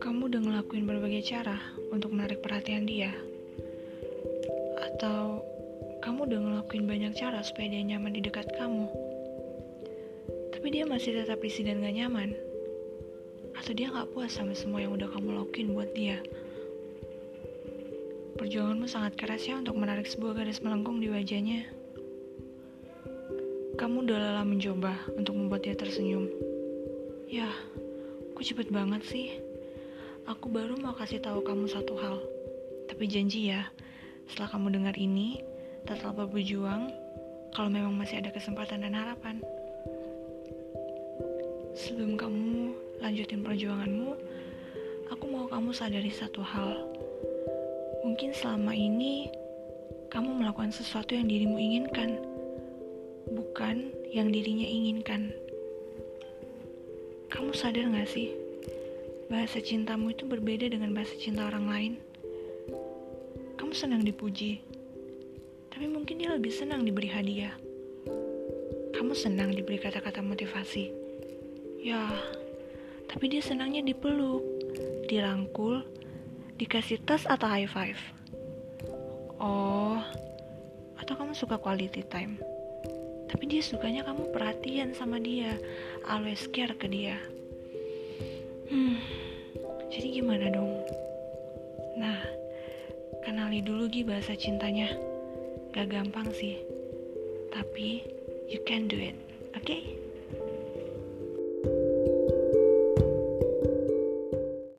Kamu udah ngelakuin berbagai cara untuk menarik perhatian dia, atau kamu udah ngelakuin banyak cara supaya dia nyaman di dekat kamu, tapi dia masih tetap risih dan gak nyaman, atau dia gak puas sama semua yang udah kamu lakuin buat dia. Perjuanganmu sangat keras ya untuk menarik sebuah garis melengkung di wajahnya. Kamu udah lelah mencoba untuk membuat dia tersenyum. Yah, kok cepet banget sih? Aku baru mau kasih tahu kamu satu hal. Tapi janji ya, setelah kamu dengar ini, tetap berjuang kalau memang masih ada kesempatan dan harapan. Sebelum kamu lanjutin perjuanganmu, aku mau kamu sadari satu hal. Mungkin selama ini, kamu melakukan sesuatu yang dirimu inginkan, bukan yang dirinya inginkan. Kamu sadar gak sih? Bahasa cintamu itu berbeda dengan bahasa cinta orang lain. Kamu senang dipuji, tapi mungkin dia lebih senang diberi hadiah. Kamu senang diberi kata-kata motivasi, ya, tapi dia senangnya dipeluk, dirangkul, dikasih tas atau high five. Oh, atau kamu suka quality time, tapi dia sukanya kamu perhatian sama dia, always care ke dia. Jadi gimana dong? Nah, kenali dulu bahasa cintanya. Gak gampang sih, tapi you can do it, okay?